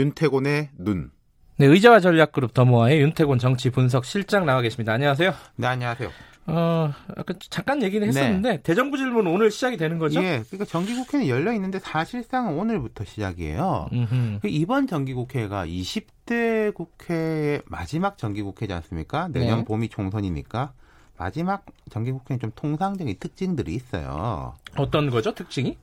윤태곤의 눈. 네, 의제와 전략그룹 더모아의 윤태곤 정치분석실장 나와 계십니다. 안녕하세요. 네, 안녕하세요. 아까 잠깐 얘기는 했었는데 네. 대정부 질문 오늘 시작이 되는 거죠? 예, 그러니까 정기국회는 열려 있는데 사실상 오늘부터 시작이에요. 이번 정기국회가 20대 국회의 마지막 정기국회지 않습니까? 내년 네. 봄이 총선이니까 마지막 정기국회는 좀 통상적인 특징들이 있어요. 어떤 거죠, 특징이?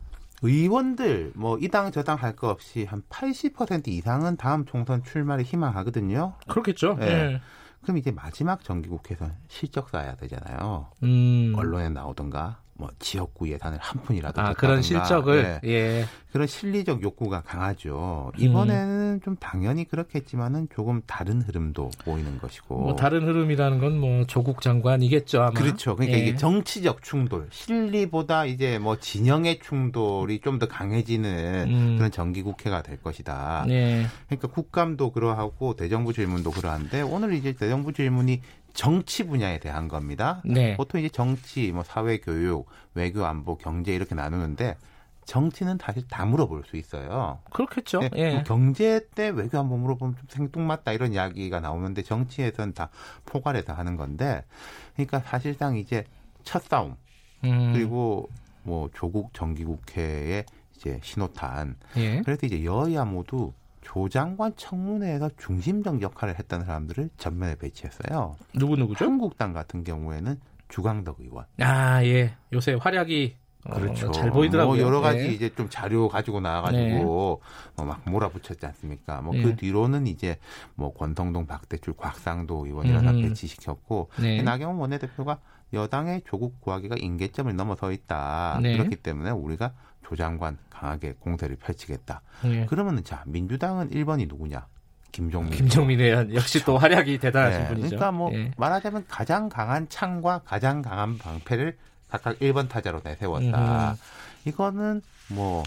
의원들 뭐 이 당 저 당 할 거 없이 한 80% 이상은 다음 총선 출마를 희망하거든요. 그렇겠죠. 네. 네. 그럼 이제 마지막 정기국회에서는 실적 쌓아야 되잖아요. 언론에 나오든가 뭐 지역구 예산을 한 푼이라도 아, 그런 실적을 네. 예. 그런 실리적 욕구가 강하죠. 이번에는 좀 당연히 그렇겠지만은 조금 다른 흐름도 보이는 것이고. 뭐 다른 흐름이라는 건 뭐 조국 장관이겠죠 아마. 그렇죠. 그러니까 예. 이게 정치적 충돌, 실리보다 이제 뭐 진영의 충돌이 좀 더 강해지는 그런 정기국회가 될 것이다. 예. 그러니까 국감도 그러하고 대정부 질문도 그러한데 오늘 이제 대정부 질문이 정치 분야에 대한 겁니다. 네. 보통 이제 정치, 뭐 사회 교육, 외교 안보, 경제 이렇게 나누는데 정치는 사실 다 물어볼 수 있어요. 그렇겠죠. 네, 예. 경제 때 외교 안보 물어보면 좀 생뚱맞다 이런 이야기가 나오는데 정치에서는 다 포괄해서 하는 건데, 그러니까 사실상 이제 첫 싸움 그리고 뭐 조국 정기국회의 이제 신호탄. 예. 그래서 이제 여야 모두. 조장관 청문회에서 중심적 역할을 했던 사람들을 전면에 배치했어요. 누구죠? 한국당 같은 경우에는 주강덕 의원. 아, 예. 요새 활약이 그렇죠. 잘 보이더라고요. 뭐 여러 가지 예. 이제 좀 자료 가지고 나와가지고 예. 막 몰아붙였지 않습니까? 뭐 그 예. 뒤로는 이제 뭐 권성동, 박대출, 곽상도 의원이라 다 배치시켰고 네. 나경원 원내대표가 여당의 조국 구하기가 임계점을 넘어서 있다. 네. 그렇기 때문에 우리가 조장관 강하게 공세를 펼치겠다. 네. 그러면은 자 민주당은 1번이 누구냐? 김종민 의원 역시 그렇죠. 또 활약이 대단하신 네. 분이죠. 그러니까 뭐 네. 말하자면 가장 강한 창과 가장 강한 방패를 각각 1번 타자로 내세웠다. 이거는 뭐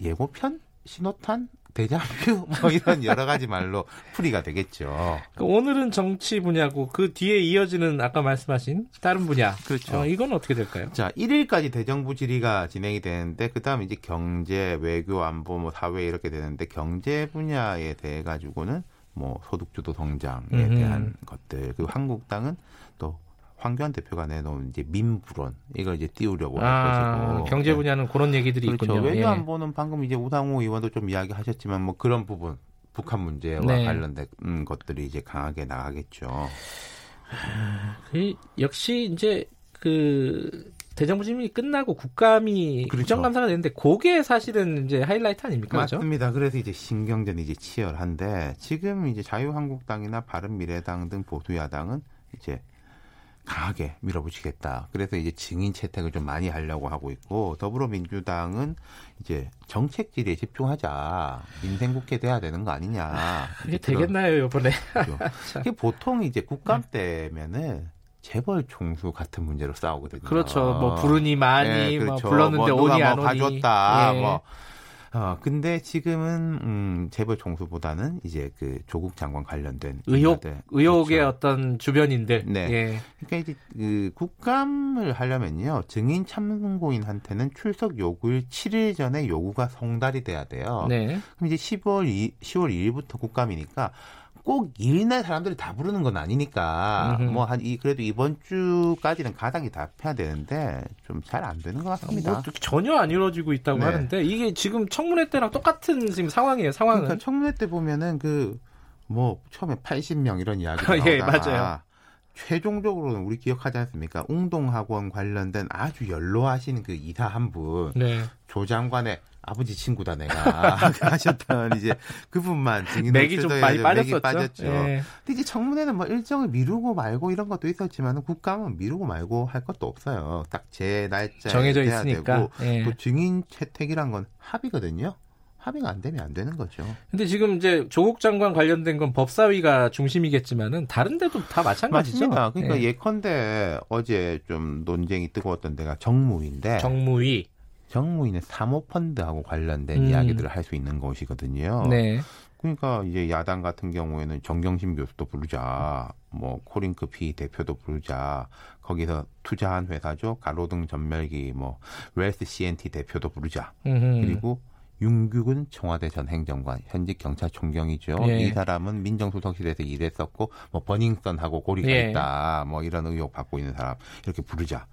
예고편? 신호탄? 대자뷰? 뭐 이런 여러 가지 말로 풀이가 되겠죠. 오늘은 정치 분야고 그 뒤에 이어지는 아까 말씀하신 다른 분야. 그렇죠. 이건 어떻게 될까요? 자, 1일까지 대정부 질의가 진행이 되는데 그다음에 이제 경제, 외교, 안보, 뭐 사회 이렇게 되는데 경제 분야에 대해 가지고는 뭐 소득주도 성장에 대한 것들. 그리고 한국당은 또 황교안 대표가 내놓은 이제 민부론 이걸 이제 띄우려고 할 것이고 경제 분야는 네. 그런 얘기들이 그렇죠. 있군요. 외교 안보는 예. 방금 이제 우상호 의원도 좀 이야기하셨지만 뭐 그런 부분 북한 문제와 네. 관련된 것들이 이제 강하게 나가겠죠. 역시 이제 그 대정부 질문이 끝나고 국감이 그렇죠. 국정감사가 되는데 그게 사실은 이제 하이라이트 아닙니까? 맞습니다. 그렇죠? 그래서 이제 신경전이 이제 치열한데 지금 이제 자유한국당이나 바른미래당 등 보수 야당은 이제 강하게 밀어붙이겠다. 그래서 이제 증인 채택을 좀 많이 하려고 하고 있고 더불어민주당은 이제 정책 질의에 집중하자. 민생국회 돼야 되는 거 아니냐. 이게 되겠나요 이번에? 그렇죠. 보통 이제 국감 때면은 재벌 총수 같은 문제로 싸우거든요. 그렇죠. 뭐 부르니 많이, 네, 그렇죠. 뭐 불렀는데 뭐 오니 안 오니. 뭐 봐줬다. 예. 뭐. 근데 지금은 재벌 총수보다는 이제 그 조국 장관 관련된 의혹의 그렇죠. 어떤 주변인들. 네. 예. 그러니까 이제 그 국감을 하려면요 증인 참고인한테는 출석 요구일 7일 전에 요구가 성달이 돼야 돼요. 네. 그럼 이제 10월 2일부터 국감이니까. 꼭 일날 사람들이 다 부르는 건 아니니까 뭐 그래도 이번 주까지는 가닥이 다 펴야 되는데 좀 잘 안 되는 것 같습니다. 뭐 전혀 안 이루어지고 있다고 네. 하는데 이게 지금 청문회 때랑 똑같은 지금 상황이에요. 상황은 그러니까 청문회 때 보면은 그 뭐 처음에 80명 이런 이야기가 나오다가 예, 맞아요. 최종적으로는 우리 기억하지 않습니까? 웅동학원 관련된 아주 연로하신 그 이사 한 분, 네. 조 장관의 아버지 친구다 내가 하셨던 이제 그분만 증인 맥이 좀 많이 빠졌죠. 예. 근데 이제 청문회는 뭐 일정을 미루고 말고 이런 것도 있었지만 국감은 미루고 말고 할 것도 없어요. 딱 제 날짜에 정해져 있으니까. 되고 예. 또 증인 채택이란 건 합의거든요. 합의가 안 되면 안 되는 거죠. 근데 지금 이제 조국 장관 관련된 건 법사위가 중심이겠지만은 다른 데도 다 마찬가지죠. 맞습니다. 그러니까 예. 예컨대 어제 좀 논쟁이 뜨거웠던 데가 정무위인데. 정무위는 사모펀드하고 관련된 이야기들을 할 수 있는 것이거든요. 네. 그러니까 이제 야당 같은 경우에는 정경심 교수도 부르자, 뭐 코링크 PE 대표도 부르자, 거기서 투자한 회사죠 가로등 전멸기, 뭐 웰스 CNT 대표도 부르자, 그리고 윤규근 청와대 전 행정관, 현직 경찰총경이죠. 예. 이 사람은 민정수석실에서 일했었고 뭐 버닝썬하고 고리가 예. 있다. 뭐 이런 의혹 받고 있는 사람 이렇게 부르자.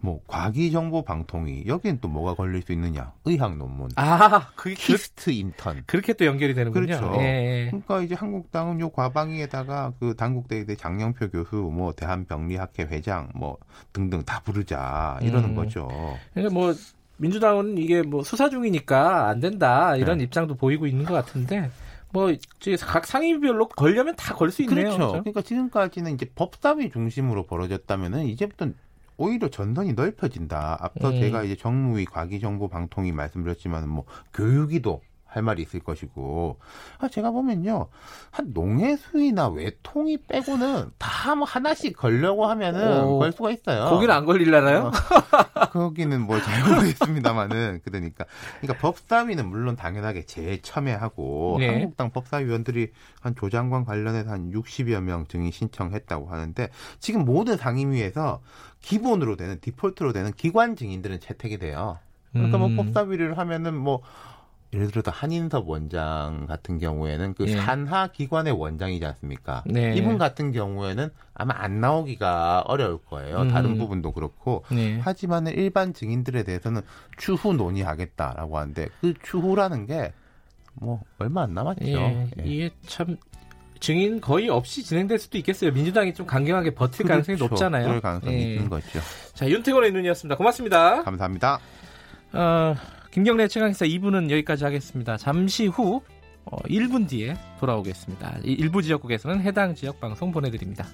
뭐 과기정보방통위 여기엔 또 뭐가 걸릴 수 있느냐? 의학 논문. 아, 그게 키스트 인턴. 그렇게 또 연결이 되는군요. 그렇죠. 예. 그러니까 이제 한국당은 요 과방위에다가 그 단국대의대 장영표 교수, 뭐 대한병리학회 회장, 뭐 등등 다 부르자 이러는 거죠. 그러니까 뭐. 민주당은 이게 뭐 수사 중이니까 안 된다 이런 네. 입장도 보이고 있는 것 같은데 뭐 각 상임위별로 걸려면 다 걸 수 있네요. 그렇죠. 그러니까 지금까지는 이제 법사위 중심으로 벌어졌다면은 이제부터 오히려 전선이 넓혀진다. 앞서 제가 이제 정무위, 과기정보방통위 말씀드렸지만 뭐 교육위도 할 말이 있을 것이고, 아, 제가 보면요, 한 농해수이나 외통이 빼고는 다 뭐 하나씩 걸려고 하면은 걸 수가 있어요. 거기는 안 걸리려나요? 거기는 뭐 잘 모르겠습니다만은, 그러니까 법사위는 물론 당연하게 재첨예하고, 네. 한국당 법사위원들이 한 조장관 관련해서 한 60여 명 증인 신청했다고 하는데, 지금 모든 상임위에서 기본으로 되는, 디폴트로 되는 기관 증인들은 채택이 돼요. 그러니까 뭐 법사위를 하면은 뭐, 예를 들어서 한인섭 원장 같은 경우에는 그 산하 기관의 원장이지 않습니까? 네. 이분 같은 경우에는 아마 안 나오기가 어려울 거예요. 다른 부분도 그렇고. 네. 하지만 일반 증인들에 대해서는 추후 논의하겠다라고 하는데 그 추후라는 게 뭐 얼마 안 남았죠. 예. 예. 이게 참 증인 거의 없이 진행될 수도 있겠어요. 민주당이 좀 강경하게 버틸 가능성이 높잖아요. 그럴 가능성이 있는 거죠. 자, 윤태곤의 눈이었습니다. 고맙습니다. 감사합니다. 김경래 최강시사 2부는 여기까지 하겠습니다. 잠시 후 1분 뒤에 돌아오겠습니다. 일부 지역국에서는 해당 지역 방송 보내드립니다.